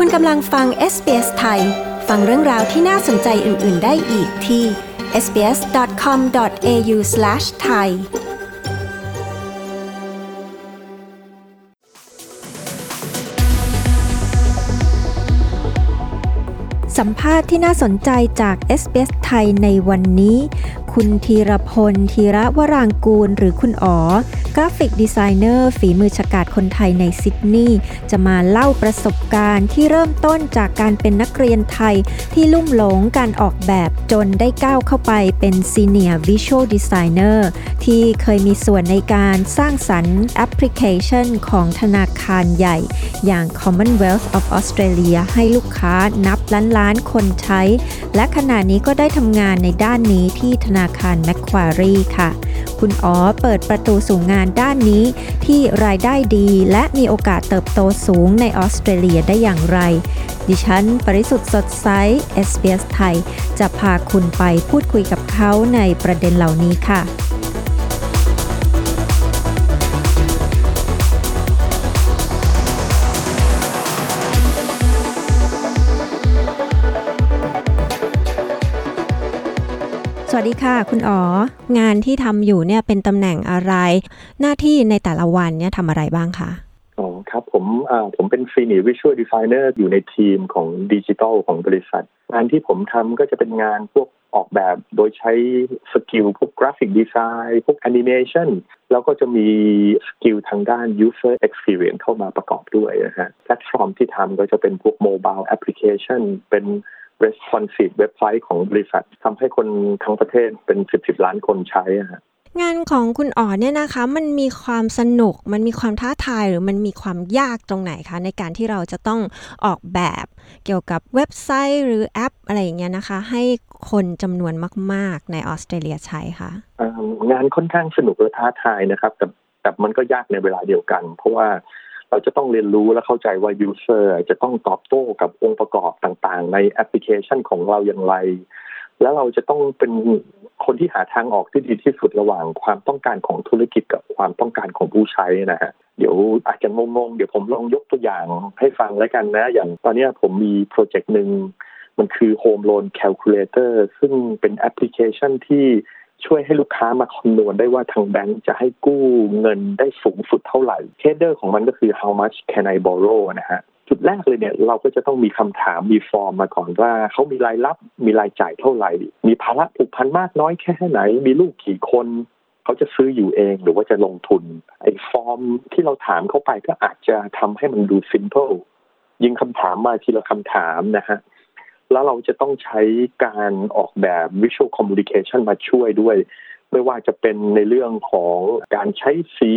คุณกำลังฟัง SBS ไทยฟังเรื่องราวที่น่าสนใจอื่นๆได้อีกที่ sbs.com.au/thai สัมภาษณ์ที่น่าสนใจจาก SBS ไทยในวันนี้คุณธีรพลธีระวรางกูลหรือคุณอ๋อกราฟิกดีไซเนอร์ฝีมือฉกาจคนไทยในซิดนีย์จะมาเล่าประสบการณ์ที่เริ่มต้นจากการเป็นนักเรียนไทยที่ลุ่มหลงการออกแบบจนได้ก้าวเข้าไปเป็นซีเนียร์วิชวลดีไซเนอร์ที่เคยมีส่วนในการสร้างสรรค์แอปพลิเคชันของธนาคารใหญ่อย่าง Commonwealth of Australia ให้ลูกค้านับล้านๆคนใช้และขณะนี้ก็ได้ทำงานในด้านนี้ที่ธนาคาร Macquarie ค่ะคุณอ๋อเปิดประตูสู่งานด้านนี้ที่รายได้ดีและมีโอกาสเติบโตสูงในออสเตรเลียได้อย่างไรดิฉันปริสุทธิ์สดใส SBS ไทยจะพาคุณไปพูดคุยกับเขาในประเด็นเหล่านี้ค่ะสวัสดีค่ะคุณอ๋องานที่ทำอยู่เนี่ยเป็นตำแหน่งอะไรหน้าที่ในแต่ละวันเนี่ยทำอะไรบ้างคะอ๋อครับผมเป็น Senior Visual Designer อยู่ในทีมของ Digital ของบริษัทงานที่ผมทำก็จะเป็นงานพวกออกแบบโดยใช้สกิลพวก Graphic Design พวก Animation แล้วก็จะมีสกิลทางด้าน User Experience เข้ามาประกอบด้วยนะฮะแพลตฟอร์มที่ทำก็จะเป็นพวก Mobile Application เป็นresponsive website ของบริษัททำให้คนทั้งประเทศเป็น 10 ล้านคนใช้อะฮะงานของคุณอ๋อเนี่ยนะคะมันมีความสนุกมันมีความท้าทายหรือมันมีความยากตรงไหนคะในการที่เราจะต้องออกแบบเกี่ยวกับเว็บไซต์หรือแอปอะไรอย่างเงี้ยนะคะให้คนจำนวนมากๆในออสเตรเลียใช้ค่ะงานค่อนข้างสนุกและท้าทายนะครับแต่มันก็ยากในเวลาเดียวกันเพราะว่าเราจะต้องเรียนรู้และเข้าใจว่า user จะต้องตอบโต้กับองค์ประกอบต่างๆในแอปพลิเคชันของเราอย่างไรและเราจะต้องเป็นคนที่หาทางออกที่ดีที่สุดระหว่างความต้องการของธุรกิจกับความต้องการของผู้ใช้นะฮะเดี๋ยวอาจจะงงๆเดี๋ยวผมลองยกตัวอย่างให้ฟังแล้วกันนะอย่างตอนนี้ผมมีโปรเจกต์นึงมันคือ Home Loan Calculator ซึ่งเป็นแอปพลิเคชันที่ช่วยให้ลูกค้ามาคำนวณได้ว่าทางแบงก์จะให้กู้เงินได้สูงสุดเท่าไหร่เฮดเดอร์ของมันก็คือ how much can I borrow นะฮะจุดแรกเลยเนี่ยเราก็จะต้องมีคำถามมีฟอร์มมาก่อนว่าเขามีรายรับมีรายจ่ายเท่าไหร่มีภาระผูกพันมากน้อยแค่ไหนมีลูกกี่คนเขาจะซื้ออยู่เองหรือว่าจะลงทุนไอ้ฟอร์มที่เราถามเข้าไปก็อาจจะทำให้มันดู simple ยิงคำถามมาทีละคำถามนะฮะแล้วเราจะต้องใช้การออกแบบ Visual Communication มาช่วยด้วยไม่ว่าจะเป็นในเรื่องของการใช้สี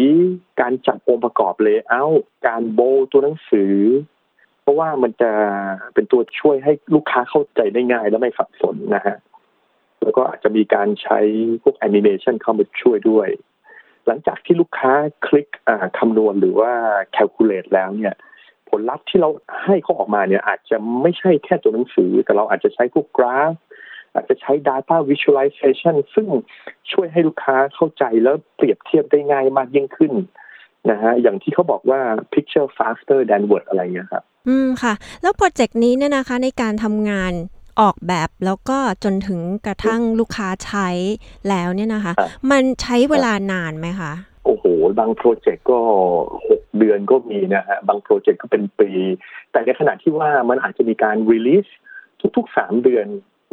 การจัดองค์ประกอบ Layout การโบตัวหนังสือเพราะว่ามันจะเป็นตัวช่วยให้ลูกค้าเข้าใจได้ง่ายและไม่สับสนนะฮะแล้วก็อาจจะมีการใช้พวก Animation เข้ามาช่วยด้วยหลังจากที่ลูกค้าคลิกคำนวณหรือว่า Calculate แล้วเนี่ยผลลัพธ์ที่เราให้เขาออกมาเนี่ยอาจจะไม่ใช่แค่ตัวหนังสือแต่เราอาจจะใช้พวกกราฟอาจจะใช้ data visualization ซึ่งช่วยให้ลูกค้าเข้าใจแล้วเปรียบเทียบได้ง่ายมากยิ่งขึ้นนะฮะอย่างที่เขาบอกว่า picture faster than word อะไรเงี้ยครับค่ะแล้วโปรเจกต์นี้เนี่ยนะคะในการทำงานออกแบบแล้วก็จนถึงกระทั่งลูกค้าใช้แล้วเนี่ยนะคะมันใช้เวลานานไหมคะโอ้โหบางโปรเจกต์ก็6เดือนก็มีนะฮะบางโปรเจกต์ก็เป็นปีแต่ในขณะที่ว่ามันอาจจะมีการ release ทุกๆ3เดือน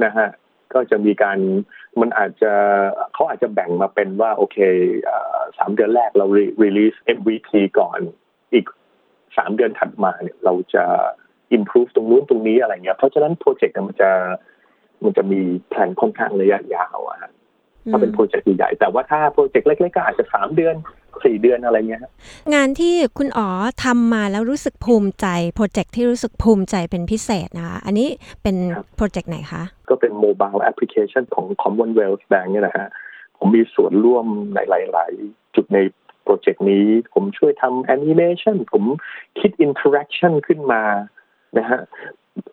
นะฮะก็จะมีการมันอาจจะเขาอาจจะแบ่งมาเป็นว่าโอเค3เดือนแรกเรา release MVP ก่อนอีก3เดือนถัดมาเนี่ยเราจะ improve ตรงนู้นตรงนี้อะไรเงี้ยเพราะฉะนั้นโปรเจกต์มันจะมีแผนค่อนข้างระยะยาวอะฮะถ้าเป็นโปรเจกต์ใหญ่แต่ว่าถ้าโปรเจกต์เล็กๆก็อาจจะ3เดือน4เดือนอะไรเงี้ยงานที่คุณอ๋อทำมาแล้วรู้สึกภูมิใจโปรเจกต์ที่รู้สึกภูมิใจเป็นพิเศษนะคะอันนี้เป็นโปรเจกต์ไหนคะก็เป็น Mobile Application ของ Commonwealth Bank เนี่ยนะฮะผมมีส่วนร่วมในหลายๆจุดในโปรเจกต์นี้ผมช่วยทำ Animation ผมคิด Interaction ขึ้นมานะฮะ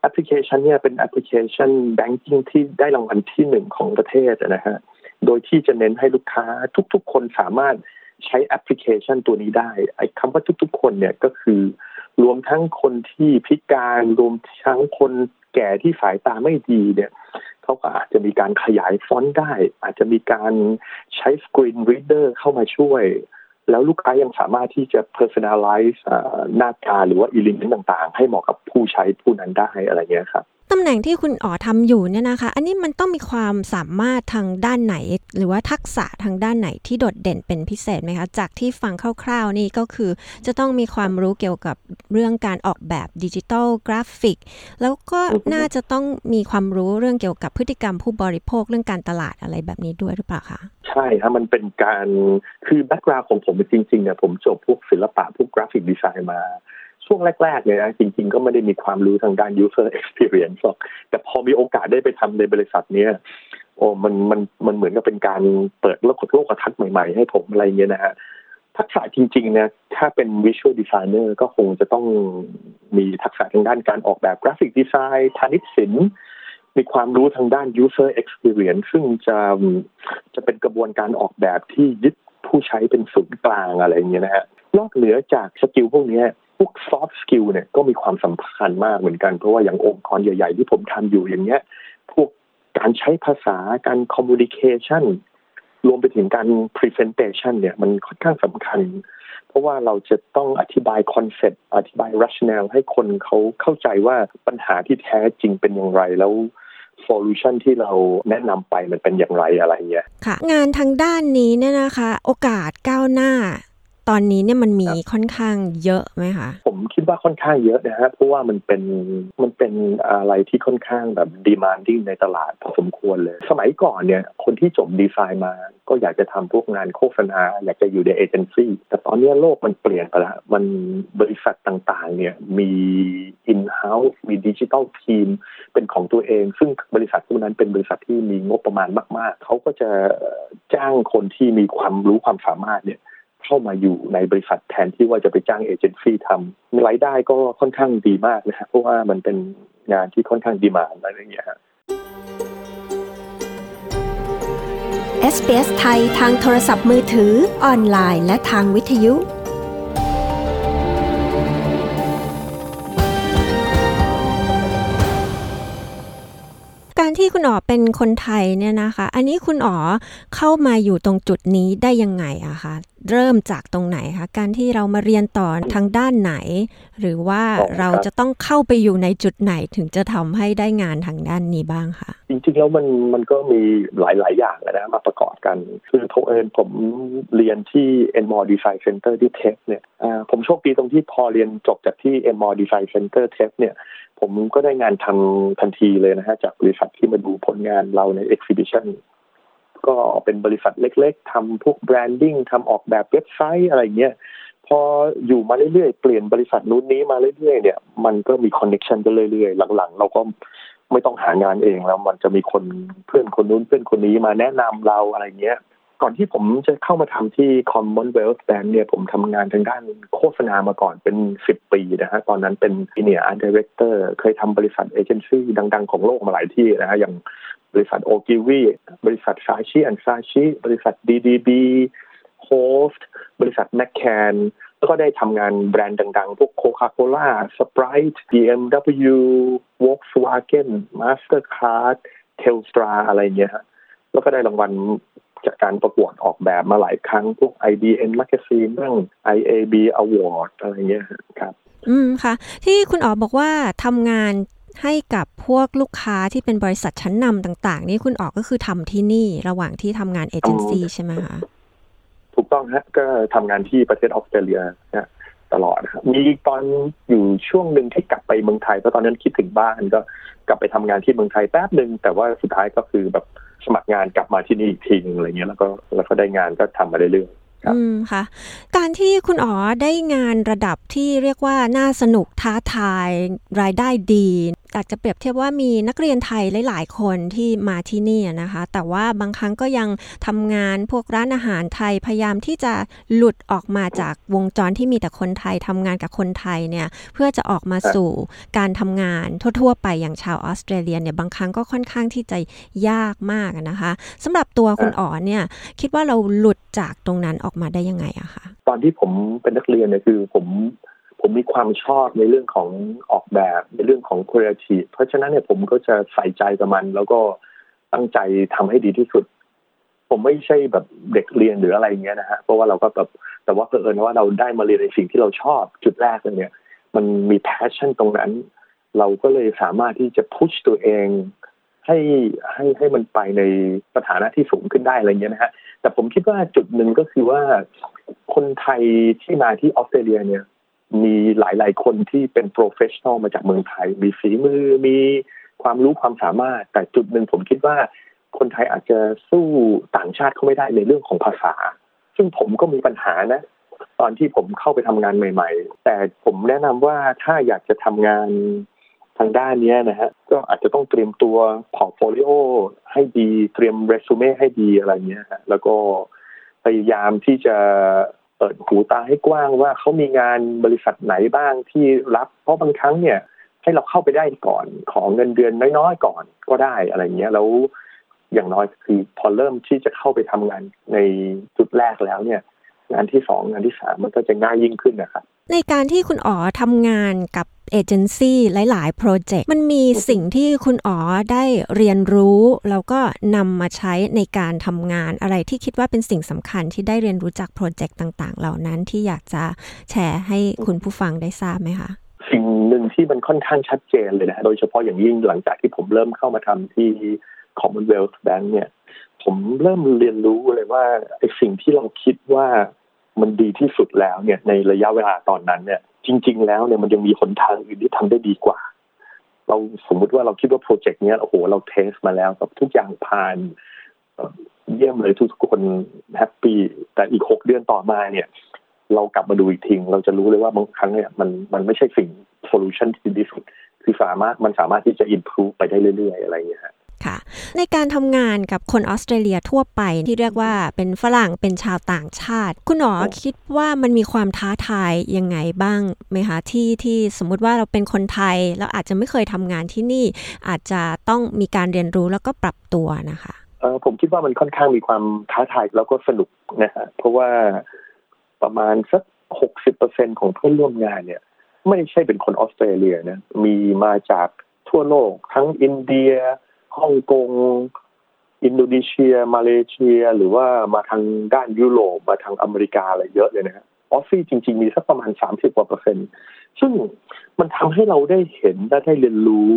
แอปพลิเคชันเนี่ยเป็นแอปพลิเคชัน Banking ที่ได้รางวัลที่1ของประเทศนะฮะโดยที่จะเน้นให้ลูกค้าทุกๆคนสามารถใช้แอปพลิเคชันตัวนี้ได้ไอ้คำว่าทุกๆคนเนี่ยก็คือ รวมทั้งคนที่พิการรวมทั้งคนแก่ที่สายตาไม่ดีเนี่ยเขาก็อาจจะมีการขยายฟอนต์ได้อาจจะมีการใช้สกรีนรีดเดอร์เข้ามาช่วยแล้วลูกค้ายังสามารถที่จะ personalize หน้าตาหรือว่า element ต่างๆให้เหมาะกับผู้ใช้ผู้นั้นได้อะไรเงี้ยครับตำแหน่งที่คุณอ๋อทำอยู่เนี่ยนะคะอันนี้มันต้องมีความสามารถทางด้านไหนหรือว่าทักษะทางด้านไหนที่โดดเด่นเป็นพิเศษไหมคะจากที่ฟังคร่าวๆนี่ก็คือจะต้องมีความรู้เกี่ยวกับเรื่องการออกแบบดิจิทัลกราฟิกแล้วก็น่าจะต้องมีความรู้เรื่องเกี่ยวกับพฤติกรรมผู้บริโภคเรื่องการตลาดอะไรแบบนี้ด้วยหรือเปล่าคะใช่ครับมันเป็นการคือแบ็คกราวด์ของผมจริงๆเนี่ยผมจบพวกศิลปะพวกกราฟิกดีไซน์มาช่วงแรกๆเนี่ยนะจริงๆก็ไม่ได้มีความรู้ทางด้าน user experience หรอกแต่พอมีโอกาสได้ไปทำในบริษัทเนี้ยโอ้มันเหมือนกับเป็นการเปิดโลกทัศน์ใหม่ๆให้ผมอะไรเงี้ยนะฮะทักษะจริงๆเนี่ยถ้าเป็น visual designer ก็คงจะต้องมีทักษะทางด้านการออกแบบ graphic design ทานิชศิลป์มีความรู้ทางด้าน user experience ซึ่งจะเป็นกระบวนการออกแบบที่ยึดผู้ใช้เป็นศูนย์กลางอะไรเงี้ยนะฮะนอกเหนือจากสกิลพวกนี้พวก soft skill เนี่ยก็มีความสำคัญมากเหมือนกันเพราะว่าอย่างองค์กรใหญ่ๆที่ผมทำอยู่อย่างเงี้ยพวกการใช้ภาษาการ communication รวมไปถึงการ presentation เนี่ยมันค่อนข้างสำคัญเพราะว่าเราจะต้องอธิบาย concept อธิบาย rationale ให้คนเขาเข้าใจว่าปัญหาที่แท้จริงเป็นอย่างไรแล้วsolution ที่เราแนะนำไปมันเป็นอย่างไรอะไรเงี้ยค่ะงานทางด้านนี้เนี่ยนะคะโอกาสก้าวหน้าตอนนี้เนี่ยมันมีค่อนข้างเยอะไหมคะผมคิดว่าค่อนข้างเยอะนะฮะเพราะว่ามันเป็นอะไรที่ค่อนข้างแบบ demanding ในตลาดพอสมควรเลยสมัยก่อนเนี่ยคนที่จบดีไซน์มาก็อยากจะทำพวกงานโฆษณาอยากจะอยู่ในเอเจนซี่แต่ตอนนี้โลกมันเปลี่ยนไปแล้วมันบริษัทต่างๆเนี่ยมี in-house มี digital team เป็นของตัวเองซึ่งบริษัทพวกนั้นเป็นบริษัทที่มีงบประมาณมากๆเขาก็จะจ้างคนที่มีความรู้ความสามารถเนี่ยเข้ามาอยู่ในบริษัทแทนที่ว่าจะไปจ้างเอเจนซี่ทำรายได้ก็ค่อนข้างดีมากนะครับเพราะว่ามันเป็นงานที่ค่อนข้างดีมานด์อะไรอย่างเงี้ยฮะ SBS ไทยทางโทรศัพท์มือถือออนไลน์และทางวิทยุการที่คุณอ๋อเป็นคนไทยเนี่ยนะคะอันนี้คุณอ๋อเข้ามาอยู่ตรงจุดนี้ได้ยังไงอะคะเริ่มจากตรงไหนคะการที่เรามาเรียนต่อทางด้านไหนหรือว่าเราจะต้องเข้าไปอยู่ในจุดไหนถึงจะทำให้ได้งานทางด้านนี้บ้างคะจริงๆแล้วมันก็มีหลายอย่างนะมาประกอบกันคือผมเรียนที่ MDI Design Center ที่ Tech เนี่ยผมโชคดีตรงที่พอเรียนจบจากที่ MDI Design Center Tech เนี่ยผมก็ได้งานทำทันทีเลยนะฮะจากบริษัทที่มาดูผลงานเราใน Exhibitionก็เป็นบริษัทเล็กๆทำพวกแบรนดิ้งทำออกแบบเว็บไซต์อะไรเงี้ยพออยู่มาเรื่อยๆเปลี่ยนบริษัทนู้นนี้มาเรื่อยๆเนี่ยมันก็มีคอนเนคชันกันเรื่อยๆหลังๆเราก็ไม่ต้องหางานเองแล้วมันจะมีคนเพื่อนคนนู้นเพื่อนคนนี้มาแนะนำเราอะไรเงี้ยก่อนที่ผมจะเข้ามาทำที่ Commonwealth Bank เนี่ยผมทำงานทางด้านโฆษณามาก่อนเป็น10ปีนะฮะตอนนั้นเป็น Senior Art Director เคยทำบริษัทเอเจนซี่ดังๆของโลกมาหลายที่นะฮะอย่างบริษัท Ogilvy บริษัท Sachi บริษัท DDB Hoefft บริษัท McCann แล้วก็ได้ทำงานแบรนด์ดังๆพวก Coca-Cola Sprite BMW Volkswagen MasterCard Telstra อะไรเงี้ยฮะแล้วก็ได้รางวัลจากการประกวดออกแบบมาหลายครั้งพวก IAB Magazine บ้าง IAB Award อะไรเงี้ยครับค่ะที่คุณอ๋อบอกว่าทำงานให้กับพวกลูกค้าที่เป็นบริษัทชั้นนำต่างๆนี่คุณอ๋อก็คือทำที่นี่ระหว่างที่ทำงานเอเจนซี่ใช่ไหมคะถูกต้องฮะก็ทำงานที่ประเทศออสเตรเลียนะตลอดครับมีตอนอยู่ช่วงนึงที่กลับไปเมืองไทยเพราะตอนนั้นคิดถึงบ้านก็กลับไปทำงานที่เมืองไทยแป๊บนึงแต่ว่าสุดท้ายก็คือแบบสมัครงานกลับมาที่นี่อีกทีนึงอะไรเงี้ยแล้วก็ได้งานก็ทำมาเรื่อยๆค่ะการที่คุณอ๋อได้งานระดับที่เรียกว่าน่าสนุกท้าทายรายได้ดีอาจจะเปรียบเทียบว่ามีนักเรียนไทยหลายๆคนที่มาที่นี่นะคะแต่ว่าบางครั้งก็ยังทำงานพวกร้านอาหารไทยพยายามที่จะหลุดออกมาจากวงจรที่มีแต่คนไทยทำงานกับคนไทยเนี่ยเพื่อจะออกมาสู่การทำงานทั่วๆไปอย่างชาวออสเตรเลียเนี่ยบางครั้งก็ค่อนข้างที่จะยากมากนะคะสำหรับตัวคุณอ๋อเนี่ยคิดว่าเราหลุดจากตรงนั้นออกมาได้ยังไงอะคะตอนที่ผมเป็นนักเรียนเนี่ยคือผม ผมมีความชอบในเรื่องของออกแบบในเรื่องของครีเอทีฟเพราะฉะนั้นเนี่ยผมก็จะใส่ใจกับมันแล้วก็ตั้งใจทำให้ดีที่สุดผมไม่ใช่แบบเด็กเรียนหรืออะไรอย่างเงี้ยนะฮะเพราะว่าเราก็แบบแต่ว่าเผอิญว่าเราได้มาเรียนในสิ่งที่เราชอบจุดแรกเนี่ยมันมีแพชชั่นตรงนั้นเราก็เลยสามารถที่จะพุชตัวเองให้มันไปในสถานะที่สูงขึ้นได้อะไรเงี้ยนะฮะแต่ผมคิดว่าจุดหนึ่งก็คือว่าคนไทยที่มาที่ออสเตรเลียเนี่ยมีหลายๆคนที่เป็นโปรเฟชชั่นอลมาจากเมืองไทยมีฝีมือมีความรู้ความสามารถแต่จุดหนึ่งผมคิดว่าคนไทยอาจจะสู้ต่างชาติเขาไม่ได้ในเรื่องของภาษาซึ่งผมก็มีปัญหานะตอนที่ผมเข้าไปทำงานใหม่ๆแต่ผมแนะนำว่าถ้าอยากจะทำงานทางด้านนี้นะฮะก็อาจจะต้องเตรียมตัวพอร์ตโฟลิโอให้ดีเตรียมเรซูเม่ให้ดีอะไรเงี้ยฮะแล้วก็พยายามที่จะเปิดหูตาให้กว้างว่าเขามีงานบริษัทไหนบ้างที่รับเพราะบางครั้งเนี่ยให้เราเข้าไปได้ก่อนขอเงินเดือนน้อยๆก่อนก็ได้อะไรเงี้ยแล้วอย่างน้อยคือพอเริ่มที่จะเข้าไปทำงานในจุดแรกแล้วเนี่ยงานที่สองงานที่สามมันก็จะง่ายยิ่งขึ้นนะครับในการที่คุณอ๋อทำงานกับเอเจนซี่หลายๆโปรเจกต์มันมีสิ่งที่คุณอ๋อได้เรียนรู้แล้วก็นำมาใช้ในการทำงานอะไรที่คิดว่าเป็นสิ่งสำคัญที่ได้เรียนรู้จากโปรเจกต์ต่างๆเหล่านั้นที่อยากจะแชร์ให้คุณผู้ฟังได้ทราบไหมคะสิ่งหนึ่งที่มันค่อนข้างชัดเจนเลยนะโดยเฉพาะอย่างยิ่งหลังจากที่ผมเริ่มเข้ามาทำที่ Commonwealth Bank เนี่ยผมเริ่มเรียนรู้เลยว่าไอ้สิ่งที่เราคิดว่ามันดีที่สุดแล้วเนี่ยในระยะเวลาตอนนั้นเนี่ยจริงๆแล้วเนี่ยมันยังมีหนทางอื่นที่ทำได้ดีกว่าเราสมมติว่าเราคิดว่าโปรเจกต์เนี้ยโอ้โหเราเทสมาแล้วกับทุกอย่างผ่านเยี่ยมเลยทุกคนแฮปปี้แต่อีก6เดือนต่อมาเนี่ยเรากลับมาดูอีกทีเราจะรู้เลยว่าบางครั้งเนี่ยมันไม่ใช่สิ่งโซลูชันที่ดีที่สุดคือมันสามารถที่จะอินพรูฟไปได้เรื่อยๆอะไรอย่างเงี้ยในการทำงานกับคนออสเตรเลียทั่วไปที่เรียกว่าเป็นฝรั่งเป็นชาวต่างชาติคุณหมอคิดว่ามันมีความท้าทายยังไงบ้างไหมคะที่สมมุติว่าเราเป็นคนไทยแล้วอาจจะไม่เคยทำงานที่นี่อาจจะต้องมีการเรียนรู้แล้วก็ปรับตัวนะคะผมคิดว่ามันค่อนข้างมีความท้าทายแล้วก็สนุกนะฮะเพราะว่าประมาณสัก 60% ของเพื่อนร่วมงานเนี่ยไม่ใช่เป็นคนออสเตรเลียนะมีมาจากทั่วโลกทั้งอินเดียฮ่องกงอินโดนีเซียมาเลเซียหรือว่ามาทางด้านยุโรปมาทางอเมริกาอะไรเยอะเลยนะฮะออสซี่จริงๆมีสักประมาณ 30% ซึ่งมันทำให้เราได้เห็นและได้เรียนรู้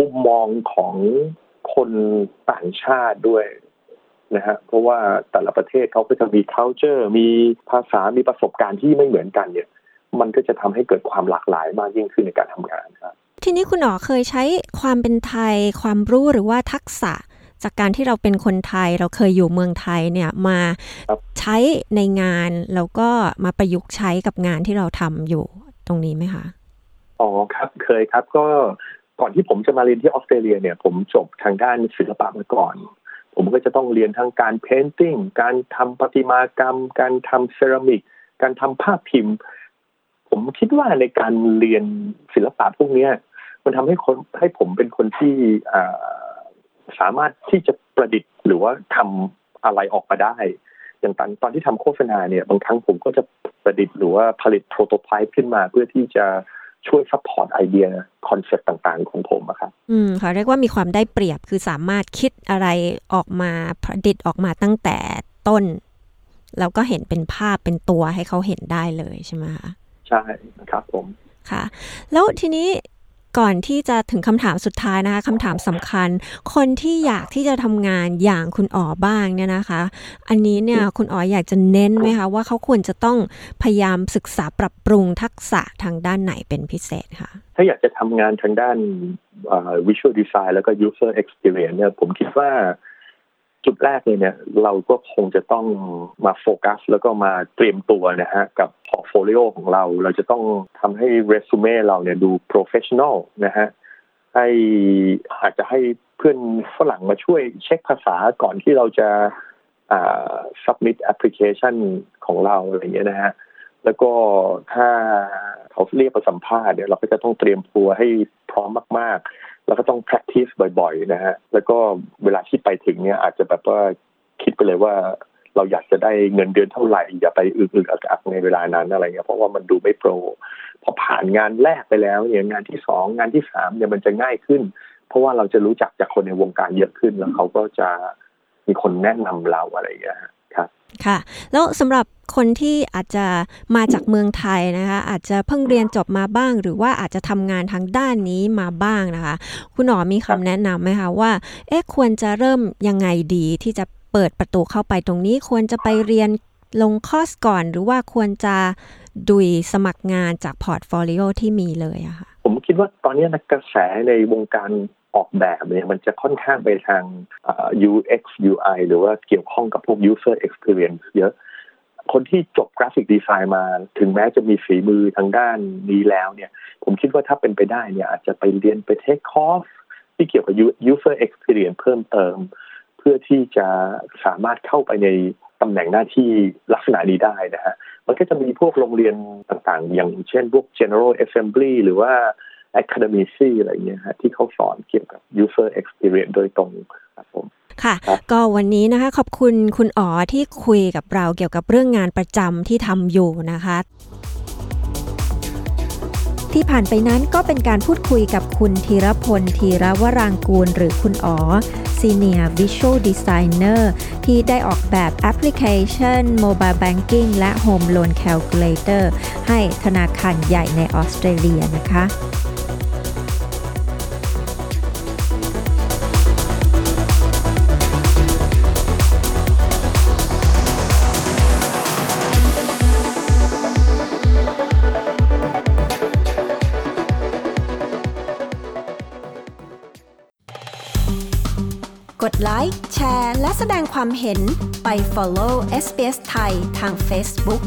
มุมมองของคนต่างชาติด้วยนะฮะเพราะว่าแต่ละประเทศเขาก็จะมี culture มีภาษามีประสบการณ์ที่ไม่เหมือนกันเนี่ยมันก็จะทำให้เกิดความหลากหลายมากยิ่งขึ้นในการทำงานครับทีนี้คุณหมอเคยใช้ความเป็นไทยความรู้หรือว่าทักษะจากการที่เราเป็นคนไทยเราเคยอยู่เมืองไทยเนี่ยมาใช้ในงานแล้วก็มาประยุกต์ใช้กับงานที่เราทำอยู่ตรงนี้ไหมคะอ๋อครับเคยครับก็ก่อนที่ผมจะมาเรียนที่ออสเตรเลียเนี่ยผมจบทางด้านศิลปะมาก่อนผมก็จะต้องเรียนทั้งการเพนติ้งการทำประติมากรรมการทำเซรามิกการทำภาพพิมพ์ผมคิดว่าในการเรียนศิลปะพวกนี้มันทำให้ผมเป็นคนที่สามารถที่จะประดิษฐ์หรือว่าทำอะไรออกมาได้อย่างตอนที่ทำโฆษณาเนี่ยบางครั้งผมก็จะประดิษฐ์หรือว่าผลิตโปรโตไทป์ขึ้นมาเพื่อที่จะช่วยซัพพอร์ตไอเดียคอนเซ็ปต์ต่างๆของผมอะครับเขาเรียกว่ามีความได้เปรียบคือสามารถคิดอะไรออกมาประดิษฐ์ออกมาตั้งแต่ต้นแล้วก็เห็นเป็นภาพเป็นตัวให้เขาเห็นได้เลยใช่ไหมคะใช่ครับผมค่ะแล้วทีนี้ก่อนที่จะถึงคำถามสุดท้ายนะคะคำถามสำคัญคนที่อยากที่จะทำงานอย่างคุณอ๋อบ้างเนี่ยนะคะอันนี้เนี่ยคุณอ๋ออยากจะเน้นไหมคะว่าเขาควรจะต้องพยายามศึกษาปรับปรุงทักษะทางด้านไหนเป็นพิเศษคะถ้าอยากจะทำงานทางด้านVisual Design แล้วก็ User Experience เนี่ยผมคิดว่าจุดแรกเลยเนี่ยเราก็คงจะต้องมาโฟกัสแล้วก็มาเตรียมตัวนะฮะกับพอร์ตโฟลิโอของเราเราจะต้องทำให้เรซูเม่เราเนี่ยดูโปรเฟชชั่นอลนะฮะให้อาจจะให้เพื่อนฝรั่งมาช่วยเช็คภาษาก่อนที่เราจะsubmit application ของเราอะไรอย่างเงี้ยนะฮะแล้วก็ถ้าเขาเรียกไปสัมภาษณ์เนี่ยเราก็จะต้องเตรียมตัวให้พร้อมมากๆแล้วก็ต้อง practice บ่อยๆนะฮะแล้วก็เวลาที่ไปถึงเนี่ยอาจจะแบบว่าคิดไปเลยว่า เราอยากจะได้เงินเดือนเท่าไหร่อย่าไปอึกอักอักในเวลานั้นอะไรเงี้ยเพราะว่ามันดูไม่โปรพอผ่านงานแรกไปแล้วเนี่ยงานที่2งานที่3เนี่ยมันจะง่ายขึ้นเพราะว่าเราจะรู้จักจากคนในวงการเยอะขึ้นแล้วเขาก็จะมีคนแนะนำเราอะไรอย่างเงี้ยครับค่ะแล้วสำหรับคนที่อาจจะมาจากเมืองไทยนะคะอาจจะเพิ่งเรียนจบมาบ้างหรือว่าอาจจะทำงานทางด้านนี้มาบ้างนะคะคุณหมอมีคำแนะนำไหมคะว่าเอ๊ะควรจะเริ่มยังไงดีที่จะเปิดประตูเข้าไปตรงนี้ควรจะไปเรียนลงคอร์สก่อนหรือว่าควรจะดุยสมัครงานจากพอร์ตโฟลิโอที่มีเลยอะค่ะผมคิดว่าตอนนี้กระแสในวงการออกแบบเนี่ยมันจะค่อนข้างไปทาง UX UI หรือว่าเกี่ยวข้องกับพวก user experience เยอะคนที่จบกราฟิกดีไซน์มาถึงแม้จะมีฝีมือทางด้านนี้แล้วเนี่ยผมคิดว่าถ้าเป็นไปได้เนี่ยอาจจะไปเรียนไปเทคคอร์สที่เกี่ยวกับ user experience เพิ่มเติมเพื่อที่จะสามารถเข้าไปในตำแหน่งหน้าที่ลักษณะนี้ได้นะฮะมันก็จะมีพวกโรงเรียนต่างๆอย่างเช่นพวก General Assembly หรือว่า Academia อะไรเงี้ยฮะที่เขาสอนเกี่ยวกับ User Experience โดยตรงครับผมค่ะก็วันนี้นะคะขอบคุณคุณอ๋อที่คุยกับเราเกี่ยวกับเรื่องงานประจำที่ทำอยู่นะคะที่ผ่านไปนั้นก็เป็นการพูดคุยกับคุณธีรพลธีรวรางกูลหรือคุณอ๋อ Senior Visual Designer ที่ได้ออกแบบแอปพลิเคชัน Mobile Banking และ Home Loan Calculator ให้ธนาคารใหญ่ในออสเตรเลียนะคะกดไลค์แชร์และแสดงความเห็นไป follow SBS ไทยทาง Facebook